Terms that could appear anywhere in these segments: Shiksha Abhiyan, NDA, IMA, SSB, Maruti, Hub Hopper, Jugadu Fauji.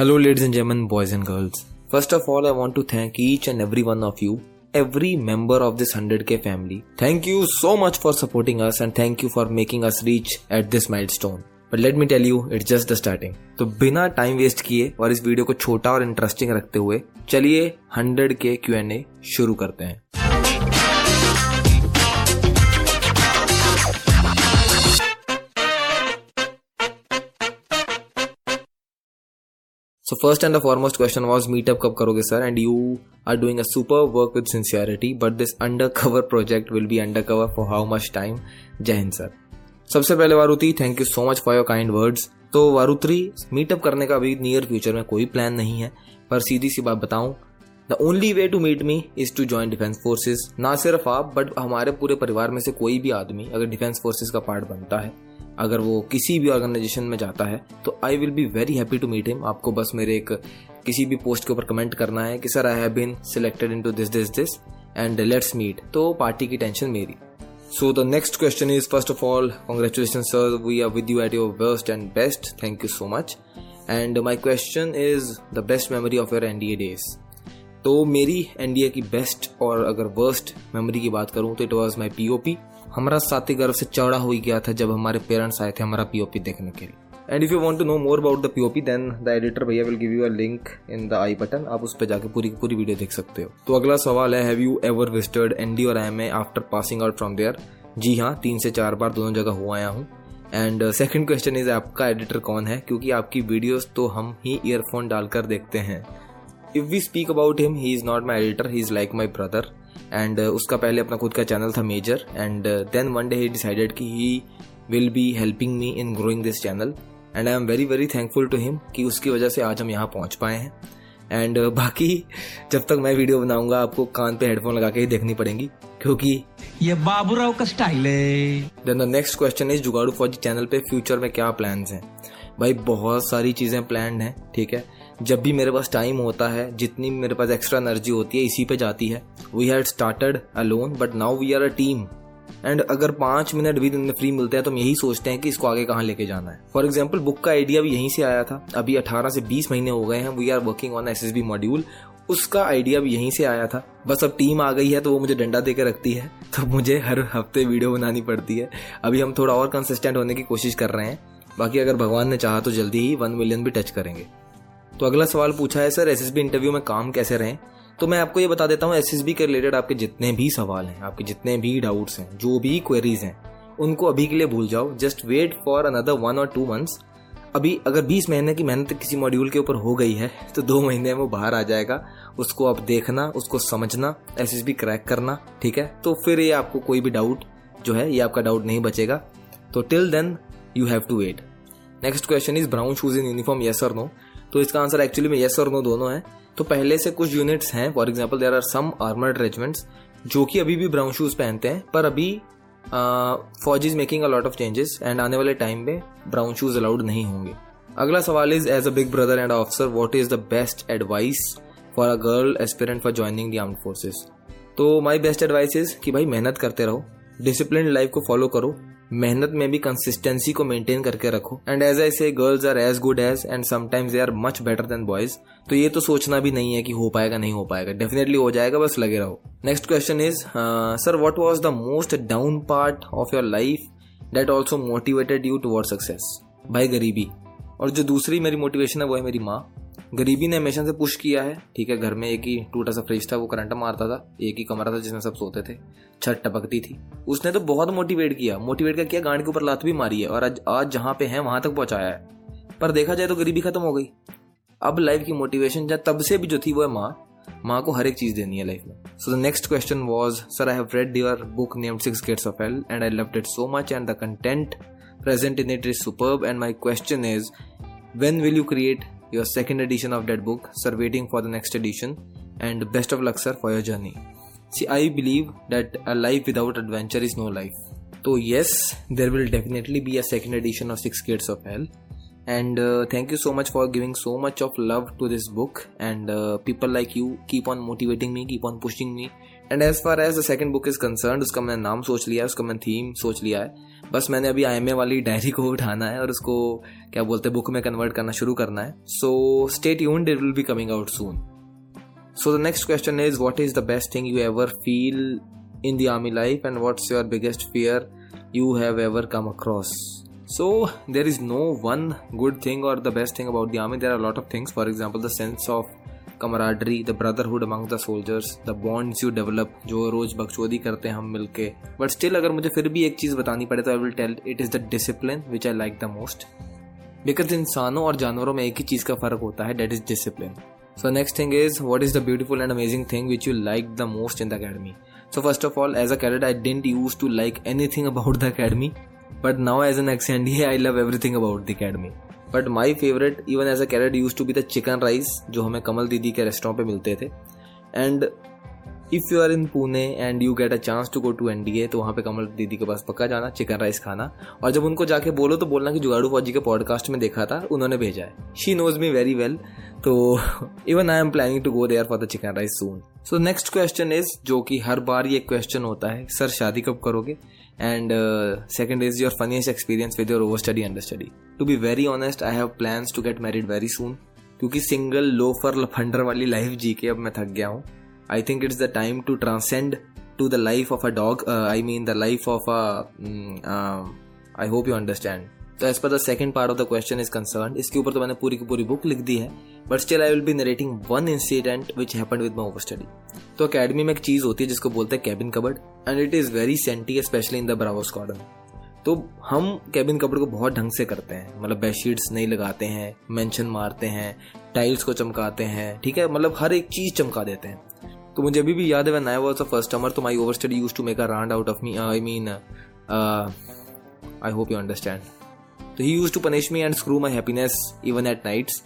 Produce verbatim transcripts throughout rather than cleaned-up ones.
Hello ladies and gentlemen, boys and girls. First of all, I want to thank each and every one of you, every member of this one hundred K family. Thank you so much for supporting us and thank you for making us reach at this milestone. But let me tell you, it's just the starting. तो बिना time waste किए और इस video को छोटा और interesting रखते हुए चलिए one hundred K Q and A शुरू करते हैं. So first and the foremost question was, meetup कब करोगे sir? And you are doing a superb work with sincerity, but this undercover project will be undercover for how much time? जय Hind sir. सबसे पहले वारुति, thank you so much for your kind words. तो वारुत्री, meetup करने का अभी near future में कोई plan नहीं है, पर सीधी सी बात बताऊं, the only way to meet me is to join defense forces. ना सिर्फ आप, but हमारे पूरे परिवार में से कोई भी आदमी अगर defense forces का पार्ट बनता है, अगर वो किसी भी ऑर्गेनाइजेशन में जाता है तो I will be very happy to meet him. आपको बस मेरे एक किसी भी पोस्ट के ऊपर कमेंट करना है कि sir I have been selected into this this this and let's meet. तो पार्टी की टेंशन मेरी. So the next question is, first of all congratulation sir, we are with you at your worst and best. Thank you so much. And my question is the best memory of your NDA days. तो मेरी NDA की best और अगर worst memory की बात करूं तो it was my POP. हमारा साथी गर्व से चौड़ा हो गया था जब हमारे पेरेंट्स आए थे हमारा पीओपी देखने के लिए. And if you want to know more about the POP then the editor भैया will give you a link in the I button. आप उस पर जाके पूरी पूरी वीडियो देख सकते हो. तो अगला सवाल है, have you ever visited ND और IMA after passing out from there? जी हाँ, तीन से चार बार दोनों जगह हो आया हूँ. एंड सेकंड क्वेश्चन इज, आपका एडिटर कौन है? क्योंकि आपकी वीडियोस तो हम ही ईयरफोन डालकर देखते हैं. If we speak about him, he is not my editor, he is like my brother. And uh, उसका पहले अपना खुद का चैनल था major, and then one day he decided कि he will be helping me in growing this channel. And I am very very thankful to him कि उसकी वजह से आज हम यहाँ पहुँच पाए हैं. एंड uh, बाकी जब तक मैं वीडियो बनाऊंगा आपको कान पे हेडफोन लगा के ही देखनी पड़ेंगी क्योंकि ये बाबूराव का स्टाइल है. Then the next question is, जुगाड़ू Fauji channel पे फ्यूचर में क्या प्लान्स हैं? भाई बहुत सारी चीज़ें प्लान हैं. ठीक है, जब भी मेरे पास टाइम होता है, जितनी मेरे पास एक्स्ट्रा एनर्जी होती है, इसी पे जाती है. We had started alone but now we are a team. And अगर पाँच मिनट भी दिन में फ्री मिलते हैं तो हम यही सोचते हैं कि इसको आगे कहाँ लेके जाना है. फॉर एग्जाम्पल बुक का आइडिया भी यहीं से आया था. अभी अठारह से बीस महीने हो गए हैं, we are working on SSB module. उसका आइडिया भी यहीं से आया था. बस अब टीम आ गई है तो वो मुझे डंडा देकर रखती है, तो मुझे हर हफ्ते वीडियो बनानी पड़ती है. अभी हम थोड़ा और कंसिस्टेंट होने की कोशिश कर रहे हैं. बाकी अगर भगवान ने चाहा तो जल्दी ही वन मिलियन भी टच करेंगे. तो अगला सवाल पूछा है, सर एसएसबी इंटरव्यू में काम कैसे रहें? तो मैं आपको ये बता देता हूँ, एसएसबी के रिलेटेड आपके जितने भी सवाल हैं, आपके जितने भी डाउट्स हैं, जो भी क्वेरीज हैं, उनको अभी के लिए भूल जाओ. Just wait for another one और टू मंथ्स. अभी अगर बीस महीने की मेहनत किसी मॉड्यूल के ऊपर हो गई है तो दो महीने में वो बाहर आ जाएगा. उसको आप देखना, उसको समझना, एसएसबी क्रैक करना. ठीक है, तो फिर ये आपको कोई भी डाउट जो है ये आपका डाउट नहीं बचेगा. तो till then you have to wait. Next question is, brown shoes in uniform yes और नो? तो इसका आंसर एक्चुअली में येस और नो दोनों है. तो पहले से कुछ यूनिट्स हैं, for example there are some armoured regiments जो कि अभी भी ब्राउन शूज पहनते हैं, पर अभी फौज is making a lot of changes and आने वाले टाइम में ब्राउन शूज अलाउड नहीं होंगे. अगला सवाल is, as a big brother and officer what is the best advice for a girl aspirant for joining the armed forces? तो my best advice is कि भाई मेहनत करते रहो, डिसिप्लिन लाइफ को फॉलो करो, मेहनत में भी कंसिस्टेंसी को मेंटेन करके रखो. And as I say girls are as good as and sometimes they are much better than boys. तो ये तो सोचना भी नहीं है कि हो पाएगा नहीं हो पाएगा, डेफिनेटली हो जाएगा, बस लगे रहो. Next question is, sir what was the most down part of your life that also motivated you towards success? भाई गरीबी. और जो दूसरी मेरी मोटिवेशन है वो है मेरी माँ. गरीबी ने हमेशा से पुश किया है. ठीक है, घर में एक ही टूटा सा फ्रिज था वो करंट मारता था, एक ही कमरा था जिसमें सब सोते थे, छत टपकती थी. उसने तो बहुत मोटिवेट किया, मोटिवेट का किया, गांड के ऊपर लात भी मारी है और आज आज जहाँ पे है वहां तक पहुंचाया है. पर देखा जाए तो गरीबी खत्म हो गई. अब लाइफ की मोटिवेशन तब से भी जो थी वो है माँ. माँ को हर एक चीज देनी है लाइफ में. So the next question was, sir I have read your book named six gates of hell and I loved it so much and the content present in it is superb. And my question is, when will you create your second edition of that book? Sir, waiting for the next edition and best of luck sir for your journey. See, I believe that a life without adventure is no life. So yes, there will definitely be a second edition of Six Gates of Hell. And uh, thank you so much for giving so much of love to this book. And uh, people like you keep on motivating me, keep on pushing me. And as far as the second book is concerned, उसका मैंने नाम सोच लिया है, उसका मैंने theme सोच लिया है. बस मैंने अभी आई एम ए वाली डायरी को उठाना है और उसको क्या बोलते हैं बुक में कन्वर्ट करना शुरू करना है. So stay tuned, it will be coming out soon. So the next question is what is the best thing you ever feel in the army life and what's your biggest fear you have ever come across. So there is no one good thing और the best thing about the army. There are lot of things. For example the sense of camaraderie, the brotherhood among the soldiers, the bonds you develop, जो रोज बकचोदी करते हैं हम मिलके. But still अगर मुझे फिर भी एक चीज़ बतानी पड़े तो I will tell it is the discipline which I like the most, because इंसानों और जानवरों में एक ही चीज़ का फर्क होता है, that is discipline. So next thing is what is the beautiful and amazing thing which you like the most in the academy. So first of all as a cadet I didn't use to like anything about the academy, but now as an ex NDA I love everything about the academy. But my favourite even as a cadet use to be the chicken rice जो हमें कमल दीदी के restaurant पे मिलते थे. And if you are in Pune and you get a chance to go to NDA तो वहाँ पे कमल दीदी के पास पक्का जाना, चिकन राइस खाना, और जब उनको जाके बोलो तो बोलना कि जुगाड़ू फौजी के पॉडकास्ट में देखा था, उन्होंने भेजा है, she knows me very well. तो even I am planning to go there for the chicken rice soon. So next question is जो कि हर बार ये क्वेश्चन होता है, सर शादी कब करोगे. And uh, second is your funniest experience with your overstudy understudy. To be very honest, I have plans to get married very soon. क्योंकि single loafer लफंडर वाली लाइफ जी के अब मैं थक गया हूँ. I think it's the time to transcend to the life of a dog. Uh, I mean the life of a. Um, uh, I hope you understand. So as per the second part of the question is concerned, इसके ऊपर तो मैंने पूरी की पूरी book लिख दी है. But still I will be narrating one incident which happened with my overstudy. तो अकेडमी में एक चीज़ होती है जिसको बोलते हैं cabin cupboard, and it is very senti specially in the Bravo squadron. तो हम कैबिन कबर्ड को बहुत ढंग से करते हैं, मतलब बेडशीट्स नहीं लगाते हैं, मेंशन मारते हैं, टाइल्स को चमकाते हैं, ठीक है, मतलब हर एक चीज़ चमका देते हैं. तो मुझे अभी भी याद है when I was a first termer तो my overstudy used to make a round out of me, I mean I hope you understand. तो he used to punish me and screw my happiness even at nights.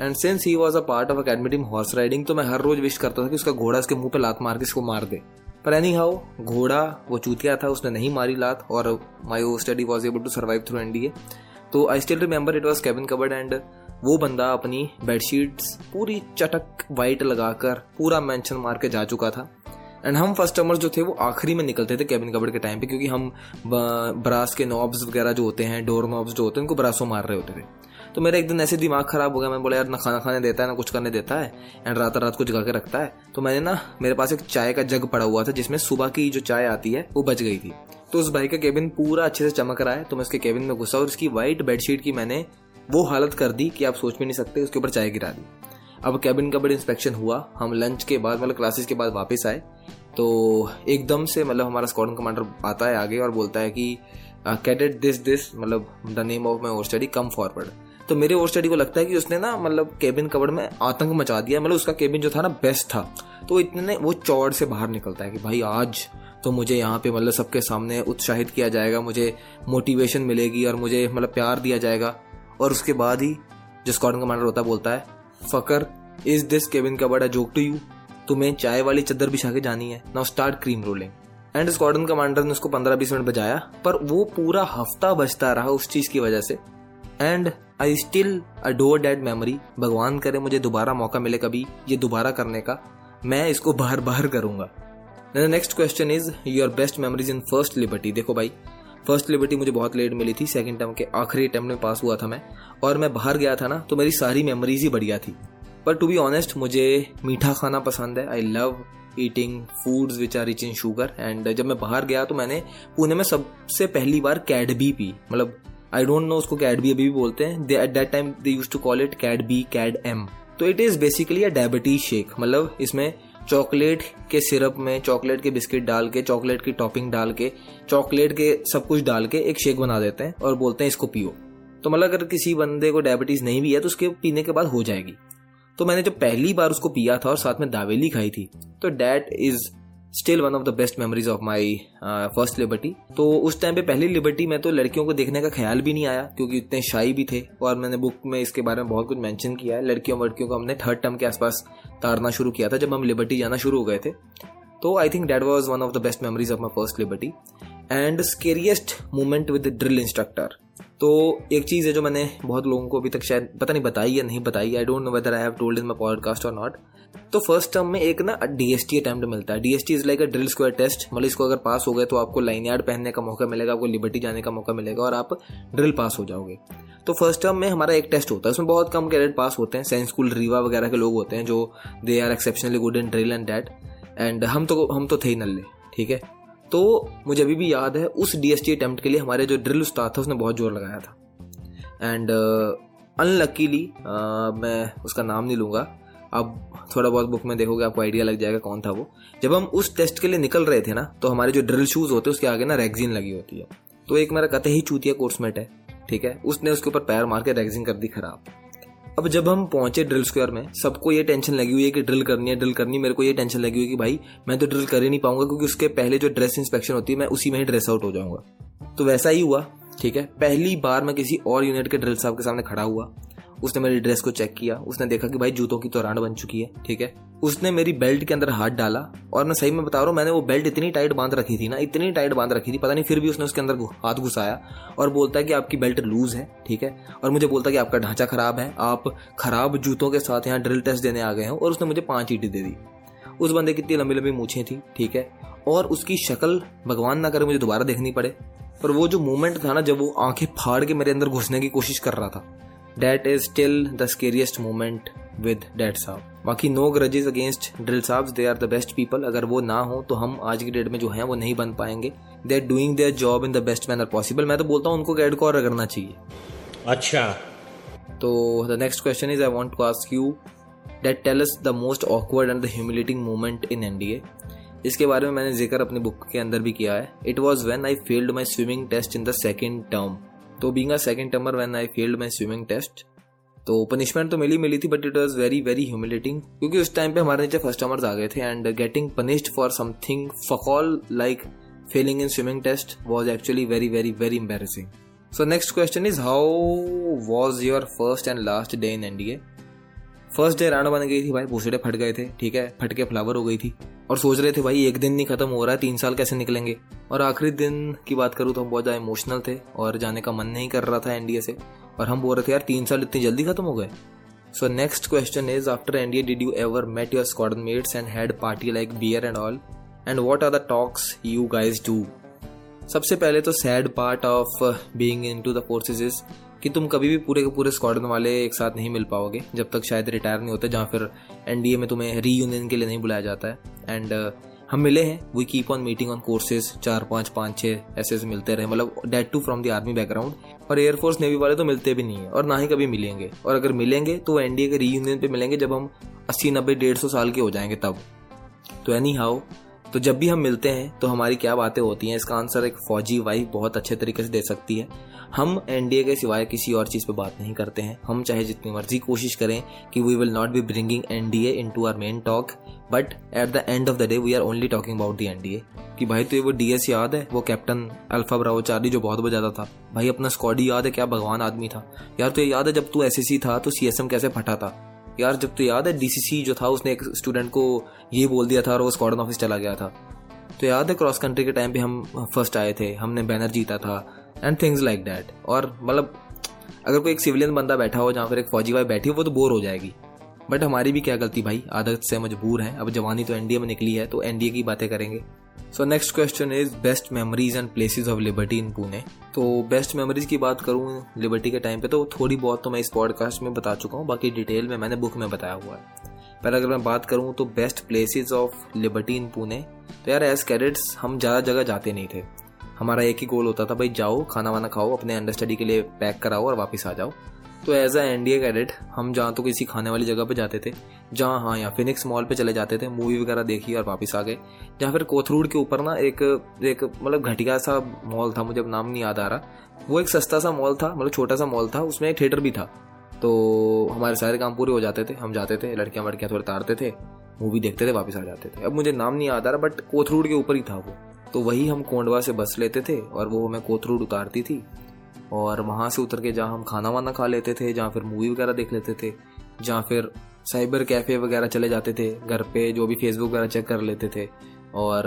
And since he was a part of academy team horse riding, तो मैं हर रोज wish करता था कि उसका घोड़ा उसके मुंह पे लात मार के इसको मार दे. पर एनी हाउ घोड़ा वो चूतिया था, उसने नहीं मारी लात और my overstudy was able to survive through NDA. तो I still remember it was cabin cupboard and वो बंदा अपनी बेडशीट्स पूरी चटक वाइट लगाकर पूरा मेंशन मार के जा चुका था. एंड हम फर्स्ट टर्मर्स जो थे वो आखिरी में निकलते थे कैबिन कबर्ड के टाइम पे, क्योंकि हम ब्रास के नॉब्स वगैरह जो होते हैं, डोर नॉब्स जो होते हैं, उनको ब्रासों मार रहे होते थे. तो मेरा एक दिन ऐसे दिमाग खराब हो गया, मैं बोला यार ना खाना खाने देता है ना कुछ करने देता है, एंड रात रात को जगा के रखता है. तो मैंने ना, मेरे पास एक चाय का जग पड़ा हुआ था जिसमें सुबह की जो चाय आती है वो बच गई थी. तो उस भाई का केबिन पूरा अच्छे से चमक रहा है, तो मैं उसके केबिन में घुसा और उसकी वाइट बेडशीट की मैंने वो हालत कर दी कि आप सोच भी नहीं सकते, उसके ऊपर चाय गिरा दी. अब कैबिन का बड़ा इंस्पेक्शन हुआ, हम लंच के बाद मतलब क्लासेस के बाद वापस आए तो एकदम से मतलब हमारा स्क्वाडन कमांडर आता है आगे और बोलता है कि कैडेट दिस दिस मतलब the name of my overstudy come forward. तो मेरे ओवरस्टडी को लगता है कि उसने ना मतलब केबिन कबर्ड में आतंक मचा दिया, मतलब उसका केबिन जो था ना बेस्ट था. तो इतने वो चौड़ से बाहर निकलता है कि भाई आज तो मुझे यहाँ पे मतलब सबके सामने उत्साहित किया जाएगा, मुझे मोटिवेशन मिलेगी और मुझे मतलब प्यार दिया जाएगा. और उसके बाद ही जो स्क्वाडन कमांडर होता है बोलता है fucker is this cabin cupboard a joke to you, तुम्हें चाय वाली चद्दर बिछा के जानी है, now start cream rolling. And squadron commander ने उसको पंद्रह बीस मिनट बजाया, पर वो पूरा हफ्ता बजता रहा उस चीज़ की वजह से. And I still adore that memory. भगवान करे मुझे दोबारा मौका मिले कभी ये दोबारा करने का, मैं इसको बार बार करूंगा. Next question is your best memories in first liberty. देखो भाई फर्स्ट लिबर्टी मुझे बहुत लेट मिली थी, सेकंड टर्म के आखिरी अटेम्प्ट में पास हुआ था मैं, और मैं बाहर गया था ना तो मेरी सारी मेमोरीज ही बढ़िया थी. पर टू बी ऑनेस्ट मुझे मीठा खाना पसंद है, I love eating foods which are rich in sugar. And जब मैं बाहर गया तो मैंने पुणे में सबसे पहली बार कैडबी पी, मतलब आई डोंट नो उसको कैडबी अभी भी बोलते हैं, at that time they used to call it कैडबी CAD M. तो it is basically a diabetes shake, मतलब इसमें चॉकलेट के सिरप में चॉकलेट के बिस्किट डाल के, चॉकलेट की टॉपिंग डाल के, चॉकलेट के सब कुछ डाल के एक शेक बना देते हैं और बोलते हैं इसको पियो. तो मतलब अगर किसी बंदे को डायबिटीज़ नहीं भी है तो उसके पीने के बाद हो जाएगी. तो मैंने जब पहली बार उसको पिया था और साथ में दावेली खाई थी, तो that is still one of the best memories of my first liberty. तो उस टाइम पे पहली लिबर्टी में तो लड़कियों को देखने का ख्याल भी नहीं आया क्योंकि इतने शाई भी थे, और मैंने बुक में इसके बारे में बहुत कुछ मेंशन किया है. लड़कियों लड़कियों को हमने थर्ड टर्म के आसपास ताड़ना शुरू किया था जब हम लिबर्टी जाना शुरू हो गए थे. तो I think that was one of the best memories of my first liberty. And scariest moment with drill instructor. तो एक चीज़ है जो मैंने बहुत लोगों को अभी तक शायद पता नहीं बताई या नहीं बताई, I don't know whether I have told in my podcast और नॉट, तो फर्स्ट टर्म में एक ना डीएसटी अटेम्प्ट मिलता है। DST is like a drill square test, मतलब इसको अगर पास हो गए तो आपको लाइन यार्ड पहनने का मौका मिलेगा, आपको लिबर्टी जाने का मौका मिलेगा और आप ड्रिल पास हो जाओगे। तो फर्स्ट टर्म में हमारा एक टेस्ट होता है, उसमें बहुत कम कैडेट पास होते हैं। सैन स्कूल रीवा वगैरह के लोग होते हैं जो they are exceptionally good in drill and that, and हम तो हम तो थे ही नल्ले, ठीक है। तो मुझे अभी भी याद है उस डीएसटी अटेम्प्ट के लिए हमारे जो ड्रिल उस्ताद था उसने बहुत जोर लगाया था, एंड अनलकीली uh, uh, मैं उसका नाम नहीं लूँगा, आप थोड़ा बहुत बुक में देखोगे आपको आइडिया लग जाएगा कौन था वो। जब हम उस टेस्ट के लिए निकल रहे थे ना, तो हमारे जो ड्रिल शूज़ होते हैं उसके आगे ना रैगजीन लगी होती है। तो एक मेरा कतई चूतिया कोर्समेट है, ठीक है, उसने उसके ऊपर पैर मार के रैगजीन कर दी खराब। अब जब हम पहुंचे ड्रिल स्क्वायर में, सबको ये टेंशन लगी हुई है कि ड्रिल करनी है ड्रिल करनी है मेरे को ये टेंशन लगी हुई है कि भाई मैं तो ड्रिल कर ही नहीं पाऊंगा, क्योंकि उसके पहले जो ड्रेस इंस्पेक्शन होती है मैं उसी में ही ड्रेस आउट हो जाऊंगा। तो वैसा ही हुआ, ठीक है। पहली बार मैं किसी और यूनिट के ड्रिल साहब के सामने खड़ा हुआ, उसने मेरी ड्रेस को चेक किया, उसने देखा कि भाई जूतों की तो रांड बन चुकी है, ठीक है। उसने मेरी बेल्ट के अंदर हाथ डाला, और मैं सही में बता रहा हूँ मैंने वो बेल्ट इतनी टाइट बांध रखी थी ना इतनी टाइट बांध रखी थी पता नहीं, फिर भी उसने उसके अंदर हाथ घुसाया और बोलता है कि आपकी बेल्ट लूज है, ठीक है, और मुझे बोलता है कि आपका ढांचा खराब है, आप खराब जूतों के साथ यहाँ ड्रिल टेस्ट देने आ गए हो। और उसने मुझे पांच ईंटें दे दी। उस बंदे की इतनी लंबी लंबी मूछें थी, ठीक है, और उसकी शक्ल भगवान ना करे मुझे दोबारा देखनी पड़े, पर वो जो मोमेंट था ना जब वो आंखें फाड़ के मेरे अंदर घुसने की कोशिश कर रहा था, That is still the scariest moment with that साहब। बाकी no grudges against drill साहब्स, they are the best people। अगर वो ना हो तो हम आज की डेट में जो हैं वो नहीं बन पाएंगे। They are doing their job in the best manner possible। मैं तो बोलता हूँ उनको कैड को और करना चाहिए। अच्छा, तो the next question is I want to ask you that tell us the most awkward and the humiliating moment in N D A। इसके बारे में मैंने जिक्र अपनी बुक के अंदर भी किया है। It was when I failed my swimming test in the second term। तो being a second termer when I failed my swimming test, तो पनिशमेंट तो मिली मिली थी but it was very very humiliating, क्योंकि उस टाइम पे हमारे नीचे फर्स्ट टर्मर्स आ गए थे, and getting punished for something फकॉल like failing in swimming test was actually very very very embarrassing. So next question is how was your first and last day in NDA. First day Rana बन गई थी भाई, भूसड़े फट गए थे, ठीक है, फट के फ्लावर हो गई थी, और सोच रहे थे भाई एक दिन नहीं खत्म हो रहा है, तीन साल कैसे निकलेंगे। और आखिरी दिन की बात करूँ तो हम बहुत ज़्यादा इमोशनल थे और जाने का मन नहीं कर रहा था एनडीए से, और हम बोल रहे थे यार तीन साल इतनी जल्दी खत्म हो गए। So next question is after NDA did you ever met your squadron mates and had party like beer and all, and what are the talks you guys do. सबसे पहले तो sad part of being into the forces is कि तुम कभी भी पूरे के पूरे स्क्वाडन वाले एक साथ नहीं मिल पाओगे जब तक शायद रिटायर नहीं होते, जहाँ फिर एनडीए में तुम्हें रीयूनियन के लिए नहीं बुलाया जाता है। एंड uh, हम मिले हैं, we keep on meeting on courses, चार पाँच पाँच छः ऐसे ऐसे मिलते रहे, मतलब that too from the army background, और एयरफोर्स नेवी वाले तो मिलते भी नहीं है और ना ही कभी मिलेंगे, और अगर मिलेंगे तो एनडीए के रीयूनियन पे मिलेंगे जब हम अस्सी नब्बे डेढ़ सौ साल के हो जाएंगे तब। तो एनी हाउ, तो जब भी हम मिलते हैं तो हमारी क्या बातें होती हैं, इसका आंसर एक फौजी वाइफ बहुत अच्छे तरीके से दे सकती है। हम एनडीए के सिवाय किसी और चीज़ पे बात नहीं करते हैं, हम चाहे जितनी मर्जी कोशिश करें कि we will not be bringing NDA into our main talk, but at the end of the day we are only talking about the NDA. कि भाई तो ये वो डीएस याद है, वो कैप्टन अल्फा ब्रावो चार्ली जो बहुत बजाता था, भाई अपना स्क्वाडी याद है, क्या भगवान आदमी था यार। तो ये याद है जब तू एसएससी था तो सीएसएम कैसे फटा था यार, जब तो याद है डीसीसी जो था उसने एक स्टूडेंट को ये बोल दिया था और वो स्क्वाडन ऑफिस चला गया था। तो याद है क्रॉस कंट्री के टाइम पे हम फर्स्ट आए थे, हमने बैनर जीता था एंड थिंग्स लाइक डैट। और मतलब अगर कोई एक सिविलियन बंदा बैठा हो जहाँ पर एक फौजी वाई बैठी हो वो तो बोर हो जाएगी, बट हमारी भी क्या गलती भाई, आदत से मजबूर है, अब जवानी तो एनडीए में निकली है तो एनडीए की बातें करेंगे। So next question is best memories and places of liberty in Pune. तो बेस्ट मेमोरीज की बात करूँ लिबर्टी के टाइम पे तो थोड़ी बहुत तो मैं इस पॉडकास्ट में बता चुका हूँ, बाकी डिटेल में मैंने बुक में बताया हुआ है। पर अगर मैं बात करूँ तो best places of liberty in Pune, तो यार एज कैडेट्स हम ज़्यादा जगह जाते नहीं थे, हमारा एक ही गोल होता था भाई जाओ खाना वाना खाओ, अपने अंडरस्टडी के लिए पैक कराओ और वापस आ जाओ। तो एज अ एनडीए कैडेट हम जहाँ तो किसी खाने वाली जगह पे जाते थे, जहाँ हाँ या फिनिक्स मॉल पे चले जाते थे, मूवी वगैरह देखी और वापस आ गए, जहाँ फिर कोथरूड के ऊपर ना एक एक मतलब घटिया सा मॉल था, मुझे अब नाम नहीं याद आ रहा, वो एक सस्ता सा मॉल था, मतलब छोटा सा मॉल था, उसमें एक थिएटर भी था। तो हमारे सारे काम पूरे हो जाते थे, हम जाते थे, लड़कियाँ वड़कियाँ थोड़ा तारते थे, मूवी देखते थे, वापस आ जाते थे। अब मुझे नाम नहीं याद आ रहा बट कोथरूड के ऊपर ही था वो, तो वही हम कोंडवा से बस लेते थे और वो हमें कोथरूड उतारती थी, और वहाँ से उतर के जहाँ हम खाना वाना खा लेते थे, जहाँ फिर मूवी वगैरह देख लेते थे, जहाँ फिर साइबर कैफ़े वगैरह चले जाते थे, घर पे जो भी फेसबुक वगैरह चेक कर लेते थे, और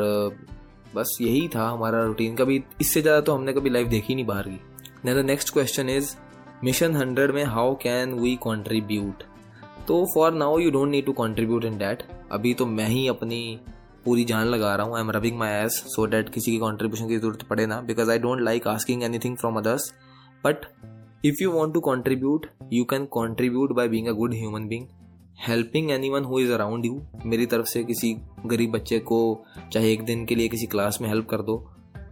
बस यही था हमारा रूटीन। कभी इससे ज़्यादा तो हमने कभी लाइफ देखी नहीं बाहर की। Now the next question is mission hundred में हाउ कैन वी कॉन्ट्रीब्यूट। तो for now you don't need to contribute in that. अभी तो मैं ही अपनी पूरी जान लगा रहा हूँ, I am rubbing my ass so that किसी की कॉन्ट्रीब्यूशन की जरूरत पड़े ना, because I don't like asking anything from others. But if you want to contribute you can contribute by being a good human being, helping any one who is around you. मेरी तरफ से किसी गरीब बच्चे को चाहे एक दिन के लिए किसी क्लास में हेल्प कर दो,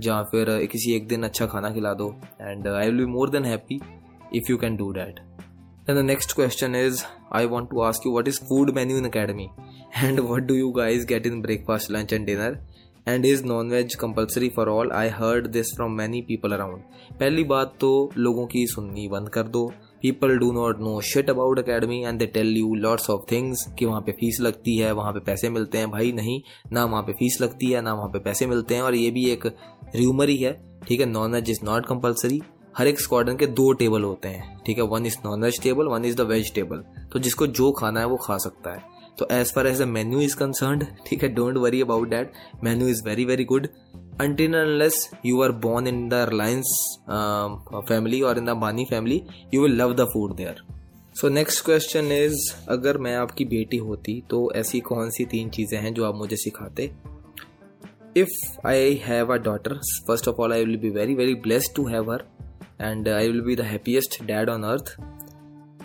या फिर किसी एक दिन अच्छा खाना खिला दो, and I will be more than happy if you can do that. Then the next question is, I want to ask you, what is food menu in academy and what do you guys get in breakfast, lunch and dinner, and is non-veg compulsory for all? I heard this from many people around। पहली बात तो लोगों की सुननी बंद कर दो। People do not know shit about academy and they tell you lots of things कि वहाँ पे फीस लगती है, वहाँ पे पैसे मिलते हैं। भाई नहीं, ना वहाँ पे फीस लगती है ना वहाँ पे पैसे मिलते हैं, और ये भी एक र्यूमर ही है, ठीक है। Nonveg is not compulsory. हर एक स्क्वाड्रन के दो टेबल होते हैं, ठीक है, one is non veg table, one is the veg table. तो जिसको जो खाना है वो खा सकता है। तो as far as the menu is concerned, ठीक है, don't worry about that. Menu is very very good until and unless you are born in the Reliance family और in the Ambani family, you will love the food there. So next question is, अगर मैं आपकी बेटी होती तो ऐसी कौन सी तीन चीज़ें हैं जो आप मुझे सिखाते? If I have a daughter, first of all I will be very very blessed to have her and I will be the happiest dad on earth।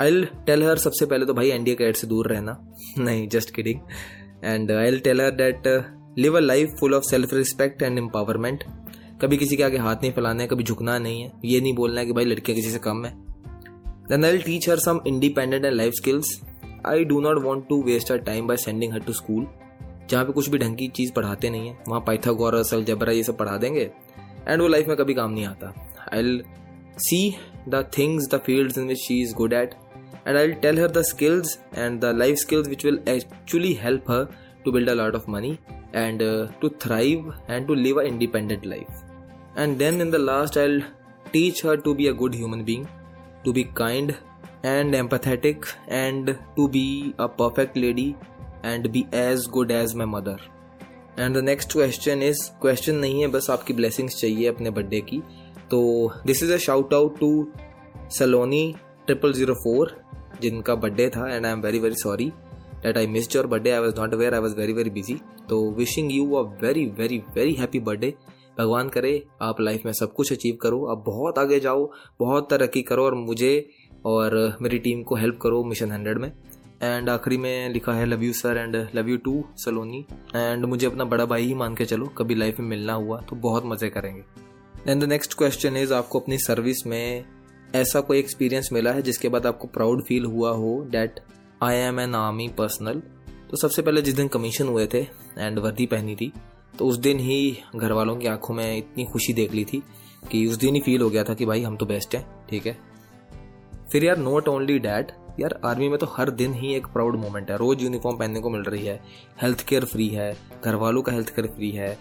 I'll tell her सबसे पहले तो भाई N D A कैड से दूर रहना। नहीं, just kidding। And I'll tell her that uh, live a life full of self respect and empowerment। कभी किसी के आगे हाथ नहीं फैलाना है, कभी झुकना नहीं है, ये नहीं बोलना है कि भाई लड़कियाँ किसी से कम है। Then I'll teach her some independent and life skills। I do not want to waste her time by sending her to school जहाँ पे कुछ भी ढंग की चीज़ पढ़ाते नहीं है। वहाँ पाइथागोरस, अलजेब्रा ये सब पढ़ा देंगे एंड वो लाइफ में कभी काम नहीं आता। I'll see the things, the fields in which she is good at, and I'll tell her the skills and the life skills which will actually help her to build a lot of money and uh, to thrive and to live an independent life. And then in the last, I'll teach her to be a good human being, to be kind and empathetic, and to be a perfect lady and be as good as my mother. And the next question is, question नहीं है, बस आपकी blessings चाहिए अपने birthday की। तो this is a shout out to Saloni triple zero four जिनका birthday था, and I am very very sorry that I missed your birthday, I was not aware, I was very very busy. तो wishing you a very very very happy birthday. भगवान करे आप life में सब कुछ achieve करो, आप बहुत आगे जाओ, बहुत तरक्की करो, और मुझे और मेरी टीम को हेल्प करो मिशन हंड्रेड में। एंड आखिरी में लिखा है love you sir and love you too Saloni, and मुझे अपना बड़ा भाई ही मान के चलो, कभी लाइफ में मिलना हुआ तो बहुत मज़े करेंगे। Then the next question is, आपको अपनी सर्विस में ऐसा कोई एक्सपीरियंस मिला है जिसके बाद आपको प्राउड फील हुआ हो that I am an army personnel? तो सबसे पहले जिस दिन कमीशन हुए थे एंड वर्दी पहनी थी, तो उस दिन ही घर वालों की आंखों में इतनी खुशी देख ली थी कि उस दिन ही फील हो गया था कि भाई हम तो बेस्ट हैं, ठीक है। फिर यार नॉट ओनली डैट, यार आर्मी में तो हर दिन ही एक प्राउड मोमेंट है। रोज़ यूनिफॉर्म पहनने को मिल रही है, हेल्थ केयर फ्री है, घर वालों का हेल्थ केयर फ्री है,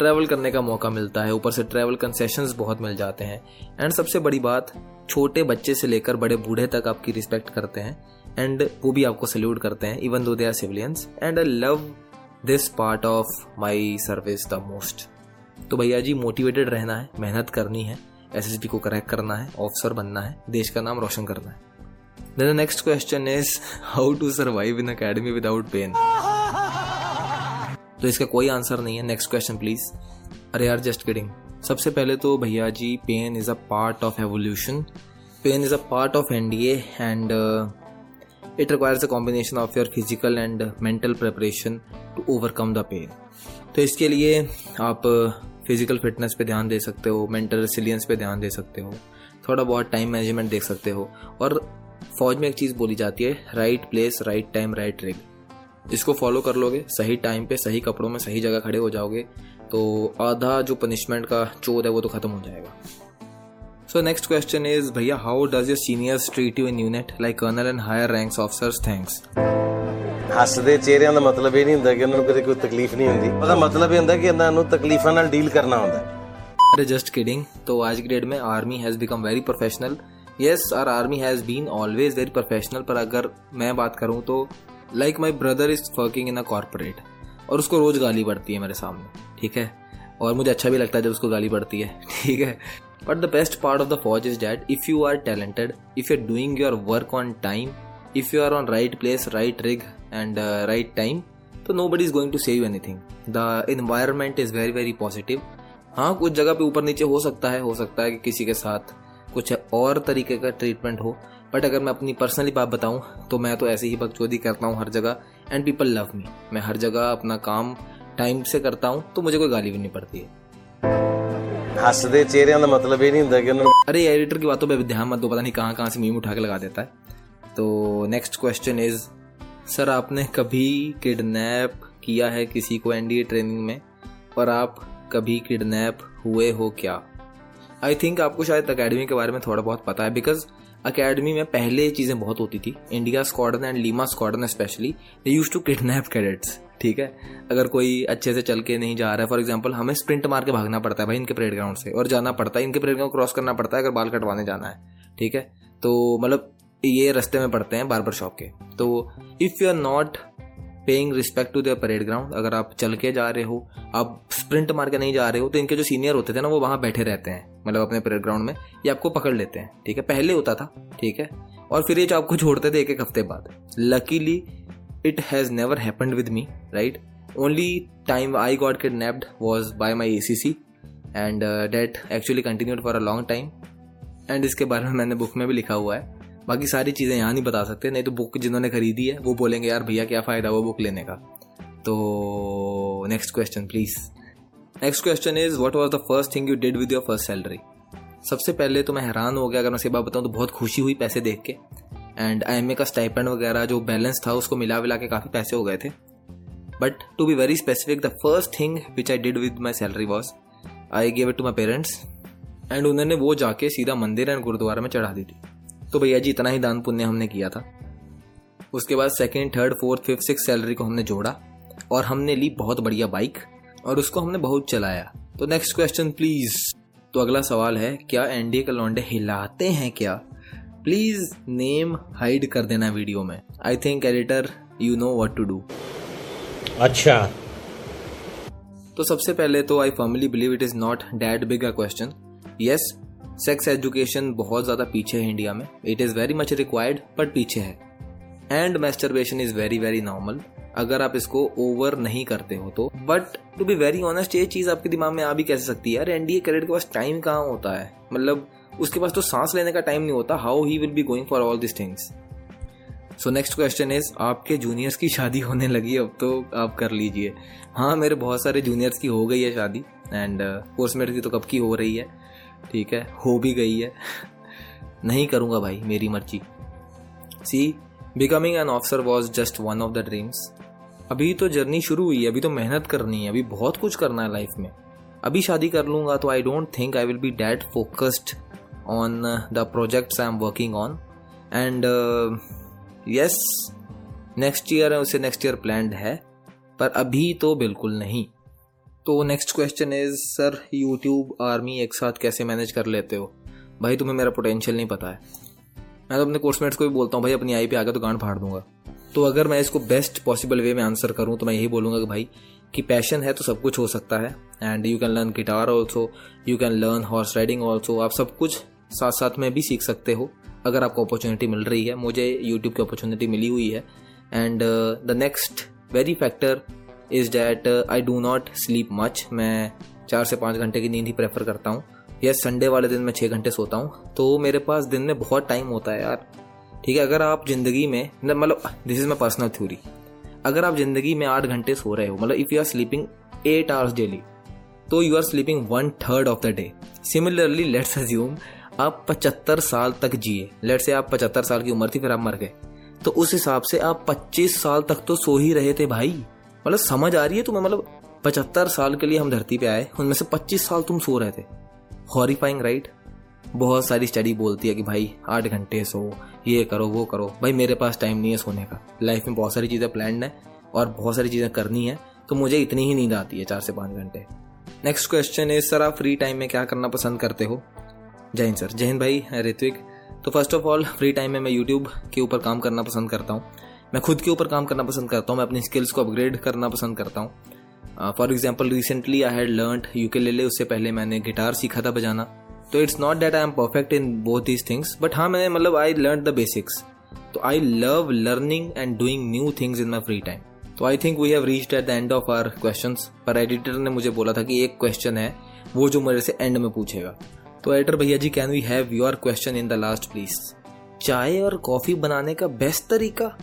ट्रैवल करने का मौका मिलता है, ऊपर से ट्रैवल कंसेशंस बहुत मिल जाते हैं, एंड सबसे बड़ी बात छोटे बच्चे से लेकर बड़े बूढ़े तक आपकी रिस्पेक्ट करते हैं एंड वो भी आपको सल्यूट करते हैं even though they are civilians. And I love this part of my service the most. तो भैया जी मोटिवेटेड रहना है, मेहनत करनी है, एस एस बी को क्रैक करना है, ऑफिसर बनना है, देश का नाम रोशन करना है। Then the next question is, how to survive in academy without pain? तो इसका कोई आंसर नहीं है। Next question please. अरे यार जस्ट किडिंग। सबसे पहले तो भैया जी pain is a part of evolution, pain is a part of N D A, and it requires a combination of your physical and mental preparation to overcome the pain. तो इसके लिए आप physical fitness पे ध्यान दे सकते हो, mental resilience पे ध्यान दे सकते हो, थोड़ा बहुत टाइम मैनेजमेंट देख सकते हो, और फौज में एक चीज़ बोली जाती है, right place right time right trick. इसको फॉलो कर लोगे, सही टाइम पे सही कपड़ों में सही जगह खड़े हो जाओगे, तो आधा जो पनिशमेंट का चोर है वो तो खत्म हो जाएगा। सो नेक्स्ट क्वेश्चन इज, भैया how does your seniors treat you in unit like colonel and higher ranks officers? Thanks. हसदे चेहरिਆਂ ਦਾ ਮਤਲਬ ਇਹ ਨਹੀਂ ਹੁੰਦਾ ਕਿ ਉਹਨਾਂ ਨੂੰ ਕਦੇ ਕੋਈ ਤਕਲੀਫ ਨਹੀਂ ਹੁੰਦੀ, ਉਹਦਾ ਮਤਲਬ ਇਹ ਹੁੰਦਾ ਕਿ ਇਹਨਾਂ ਨੂੰ ਤਕਲੀਫਾਂ ਨਾਲ ਡੀਲ ਕਰਨਾ ਹੁੰਦਾ। अरे जस्ट किडिंग। तो आज ग्रेड में army has become very professional. Yes our army has been always very professional, पर अगर मैं बात करूं तो like my brother is working in a corporate और उसको रोज गाली पड़ती है मेरे सामने, ठीक है, और मुझे अच्छा भी लगता है जब उसको गाली पड़ती है, ठीक है। But the best part of the फौज is that if you are talented, if you are doing your work on time if you are on right place, right rig and uh, right time, तो nobody is going to say you anything. The environment is very very positive. हाँ, कुछ जगह पे ऊपर नीचे हो सकता है, हो सकता है कि किसी के साथ कुछ और तरीके का ट्रीटमेंट हो, बट अगर मैं अपनी पर्सनली बात बताऊँ तो मैं तो ऐसे ही बकचोदी करता हूँ हर जगह एंड पीपल लव मी. मैं हर जगह अपना काम टाइम से करता हूँ तो मुझे कोई गाली भी नहीं पड़ती है. हंसते चेहरे का मतलब ये नहीं होता कि अरे एडिटर की बातों पर ध्यान मत दो, पता नहीं कहाँ कहाँ से मीम उठा के लगा देता है. तो नेक्स्ट क्वेश्चन इज, सर आपने कभी किडनैप किया है किसी को एनडीए ट्रेनिंग में, और आप कभी किडनैप हुए हो क्या? आई थिंक आपको शायद अकेडमी के बारे में थोड़ा बहुत पता है, बिकॉज अकेडमी में पहले ये चीज़ें बहुत होती थी. India squadron and Lima squadron specially they use to kidnap cadets. ठीक है, अगर कोई अच्छे से चल के नहीं जा रहा है, फॉर एग्जाम्पल हमें स्प्रिंट मार के भागना पड़ता है भाई इनके परेड ग्राउंड से, और जाना पड़ता है इनके परेड ग्राउंड क्रॉस करना पड़ता है अगर बाल कटवाने जाना है. ठीक है, तो मतलब ये रास्ते में पड़ते हैं बार्बर शॉप के. तो if you are not paying respect to their parade ground, अगर आप चल के जा रहे हो, आप स्प्रिंट मार के नहीं जा रहे हो, तो इनके जो सीनियर होते थे ना वो वहाँ बैठे रहते हैं, मतलब अपने परेड ग्राउंड में, ये आपको पकड़ लेते हैं. ठीक है, पहले होता था. ठीक है, और फिर ये जो आपको छोड़ते थे एक एक हफ्ते बाद. Luckily it has never happened with me, right. Only time I got kidnapped was by my A C C and that actually continued for a long time, and इसके बारे में मैंने बुक में भी लिखा हुआ है. बाकी सारी चीज़ें यहाँ नहीं बता सकते, नहीं तो बुक जिन्होंने खरीदी है वो बोलेंगे यार भैया क्या फ़ायदा वो बुक लेने का. तो next question please. Next question is, what was the first thing you did with your first salary? सबसे पहले तो मैं हैरान हो गया, अगर मैं उसकी बात बताऊँ तो बहुत खुशी हुई पैसे देख के, एंड आई एम ए का स्टाइपेंड वगैरह जो बैलेंस था उसको मिला मिला के काफ़ी पैसे हो गए थे. But to be very specific, the first thing which I did with my salary was I gave it to my parents, and उन्होंने वो जाके सीधा मंदिर एंड गुरुद्वारा में चढ़ा दी थी. तो भैया जी इतना ही दान पुण्य हमने किया था. उसके बाद second, third, fourth, fifth, six salary को हमने जोड़ा और हमने ली बहुत बढ़िया बाइक और उसको हमने बहुत चलाया. तो नेक्स्ट क्वेश्चन प्लीज़. तो अगला सवाल है, क्या एनडीए के लौंडे हिलाते हैं क्या? प्लीज़ नेम हाइड कर देना वीडियो में. I think editor you know what to do. अच्छा, तो सबसे पहले तो I firmly believe it is not that big a question. Yes, sex education बहुत ज़्यादा पीछे है इंडिया में. It is very much required but पीछे है. And masturbation is very very normal अगर आप इसको ओवर नहीं करते हो तो. But to be very honest, ये चीज़ आपके दिमाग में आ भी कैसे सकती है यार, एनडीए कैडेट के पास टाइम कहाँ होता है? मतलब उसके पास तो सांस लेने का टाइम नहीं होता. How he will be going for all this things? So next question is, आपके जूनियर्स की शादी होने लगी है अब तो आप कर लीजिए. हाँ, मेरे बहुत सारे जूनियर्स की हो गई है शादी, एंड कोर्समेट की तो कब की हो रही है. ठीक है, हो भी गई है. नहीं करूँगा भाई, मेरी मर्जी. See, becoming an officer was just one of the dreams. अभी तो जर्नी शुरू हुई है, अभी तो मेहनत करनी है, अभी बहुत कुछ करना है लाइफ में. अभी शादी कर लूँगा तो I don't think I will be that focused on the projects I am working on. And yes, next year है, उसे नेक्स्ट ईयर प्लान्ड है, पर अभी तो बिल्कुल नहीं. तो next question is, sir YouTube army एक साथ कैसे मैनेज कर लेते हो? भाई तुम्हें मेरा पोटेंशियल नहीं पता है. मैं तो अपने कोर्समेट्स को भी बोलता हूँ भाई अपनी आई पे आकर तो गांड फाड़ दूंगा. तो अगर मैं इसको बेस्ट पॉसिबल वे में आंसर करूँ तो मैं यही बोलूँगा कि भाई कि पैशन है तो सब कुछ हो सकता है. And you can learn guitar also, you can learn horse riding also. आप सब कुछ साथ साथ में भी सीख सकते हो अगर आपको अपॉर्चुनिटी मिल रही है. मुझे यूट्यूब की अपॉर्चुनिटी मिली हुई है. And the next very factor is that I do not sleep much. मैं चार से पाँच घंटे की नींद ही प्रेफर करता हूँ. यस, संडे वाले दिन मैं छः घंटे सोता हूँ. तो मेरे पास दिन में बहुत टाइम होता है यार. ठीक है, अगर आप ज़िंदगी में, मतलब this is my personal theory, अगर आप ज़िंदगी में आठ घंटे सो रहे हो, मतलब if you are sleeping eight hours daily, तो you are sleeping one third of the day. Similarly let's assume आप पचहत्तर साल तक जिए. लेट्स से आप पचहत्तर साल की उम्र थी फिर आप मर गए, तो उस हिसाब से आप पच्चीस साल तक तो सो ही रहे थे भाई. मतलब समझ आ रही है तुम्हें? मतलब पचहत्तर साल के लिए हम धरती पे आए, उनमें से पच्चीस साल तुम सो रहे थे. Horrifying, right? बहुत सारी स्टडी बोलती है कि भाई आठ घंटे सो, ये करो वो करो. भाई मेरे पास टाइम नहीं है सोने का. लाइफ में बहुत सारी चीज़ें प्लान है और बहुत सारी चीज़ें करनी है, तो मुझे इतनी ही नींद आती है, चार से पाँच घंटे. नेक्स्ट क्वेश्चन इज, सर आप फ्री टाइम में क्या करना पसंद करते हो? जय हिंद सर. जय हिंद भाई ऋत्विक. तो first of all, free time में मैं यूट्यूब के ऊपर काम करना पसंद करता हूँ. मैं खुद के ऊपर काम करना पसंद करता हूँ. मैं अपनी स्किल्स को अपग्रेड करना पसंद करता हूँ. For example recently I had learned ukulele. उससे पहले मैंने गिटार सीखा था बजाना. तो it's not that I am perfect in both these things, but हाँ मैंने मतलब आई लर्न द बेसिक्स. तो I love learning and doing new things in my free time. तो I think we have reached at the end of our questions, पर editor ने मुझे बोला था कि एक क्वेश्चन है वो जो मेरे से एंड में पूछेगा। तो एडिटर भैया जी, can we have your question in the last please. चाय और कॉफी बनाने का बेस्ट तरीका?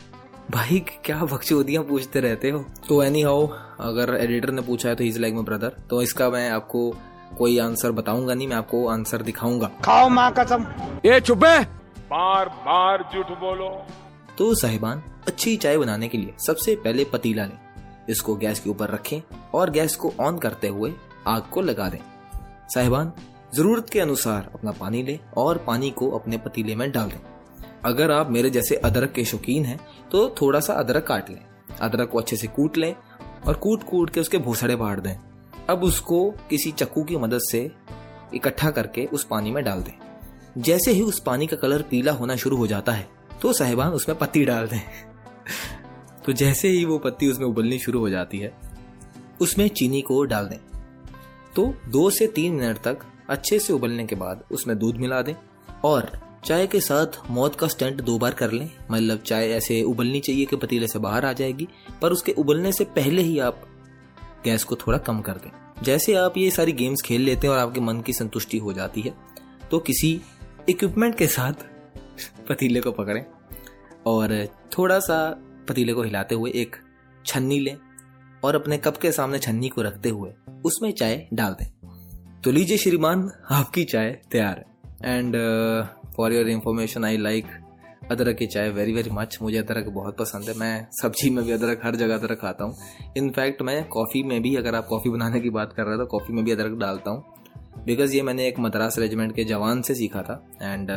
भाई क्या बकचोदियां पूछते रहते हो। तो एनी हाउ, अगर एडिटर ने पूछा है तो he is like my brother. तो इसका मैं आपको कोई आंसर बताऊंगा नहीं, मैं आपको आंसर दिखाऊंगा। खाओ मां कसम, ये चुपे, बार बार झूठ बोलो। तो साहिबान, अच्छी चाय बनाने के लिए सबसे पहले पतीला लें, इसको गैस के ऊपर रखें और गैस को ऑन करते हुए आग को लगा दें। साहिबान, जरूरत के अनुसार अपना पानी लें और पानी को अपने पतीले में डाल दें। अगर आप मेरे जैसे अदरक के शौकीन हैं तो थोड़ा सा अदरक काट लें, अदरक को अच्छे से कूट लें और कूट कूट के उसके भूसड़े फाड़ दें। अब उसको किसी चक्कू की मदद से इकट्ठा करके उस पानी में डाल दें। जैसे ही उस पानी का कलर पीला होना शुरू हो जाता है तो साहिबान उसमें पत्ती डाल दें। तो जैसे ही वो पत्ती उसमें उबलनी शुरू हो जाती है उसमें चीनी को डाल दें। तो दो से तीन मिनट तक अच्छे से उबलने के बाद उसमें दूध मिला दें और चाय के साथ मौत का स्टंट दो बार कर लें। मतलब चाय ऐसे उबलनी चाहिए कि पतीले से बाहर आ जाएगी, पर उसके उबलने से पहले ही आप गैस को थोड़ा कम कर दें। जैसे आप ये सारी गेम्स खेल लेते हैं और आपके मन की संतुष्टि हो जाती है तो किसी इक्विपमेंट के साथ पतीले को पकड़ें और थोड़ा सा पतीले को हिलाते हुए एक छन्नी लें और अपने कप के सामने छन्नी को रखते हुए उसमें चाय डाल दें। तो लीजिए श्रीमान, आपकी चाय तैयार है। And for your information, I like अदरक की चाय वेरी वेरी मच। मुझे अदरक बहुत पसंद है, मैं सब्जी में भी अदरक, हर जगह अदरक खाता हूँ। इनफैक्ट मैं कॉफ़ी में भी, अगर आप कॉफ़ी बनाने की बात कर रहे हो तो कॉफ़ी में भी अदरक डालता हूँ, बिकॉज ये मैंने एक मद्रास रेजिमेंट के जवान से सीखा था। एंड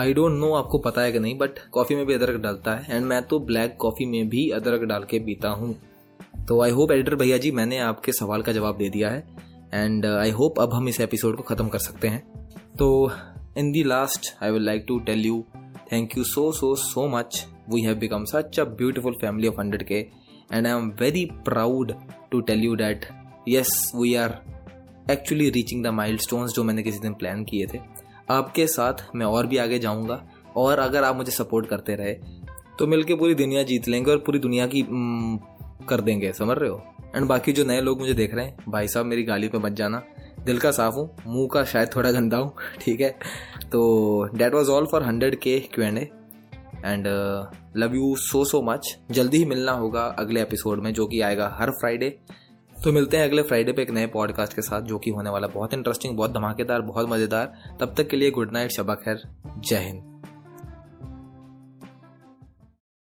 आई डोंट नो आपको पता है कि नहीं, बट कॉफ़ी में भी अदरक डालता है एंड मैं तो ब्लैक कॉफ़ी में भी अदरक डाल के पीता हूँ। तो आई होप एडिटर भैया जी मैंने आपके सवाल का जवाब दे दिया है एंड आई होप अब हम इस एपिसोड को ख़त्म कर सकते हैं। तो in the last I would like to tell you thank you so so so much, we have become such a beautiful family of one hundred k and I am very proud to tell you that yes we are actually reaching the milestones जो मैंने किसी दिन plan किए थे। आपके साथ मैं और भी आगे जाऊँगा और अगर आप मुझे support करते रहे तो मिलके पूरी दुनिया जीत लेंगे और पूरी दुनिया की mm, कर देंगे, समझ रहे हो। एंड बाकी जो नए लोग मुझे देख रहे हैं, भाई साहब मेरी गाली पे मत जाना, दिल का साफ हूँ, मुंह का शायद थोड़ा गंदा हूँ, ठीक है। तो that was all for hundred K Q and A and love you so so much. जल्दी ही मिलना होगा अगले एपिसोड में जो कि आएगा हर फ्राइडे। तो मिलते हैं अगले फ्राइडे पे एक नए पॉडकास्ट के साथ जो कि होने वाला बहुत इंटरेस्टिंग, बहुत धमाकेदार, बहुत मज़ेदार। तब तक के लिए गुड नाइट, शबा खैर, जय हिंद।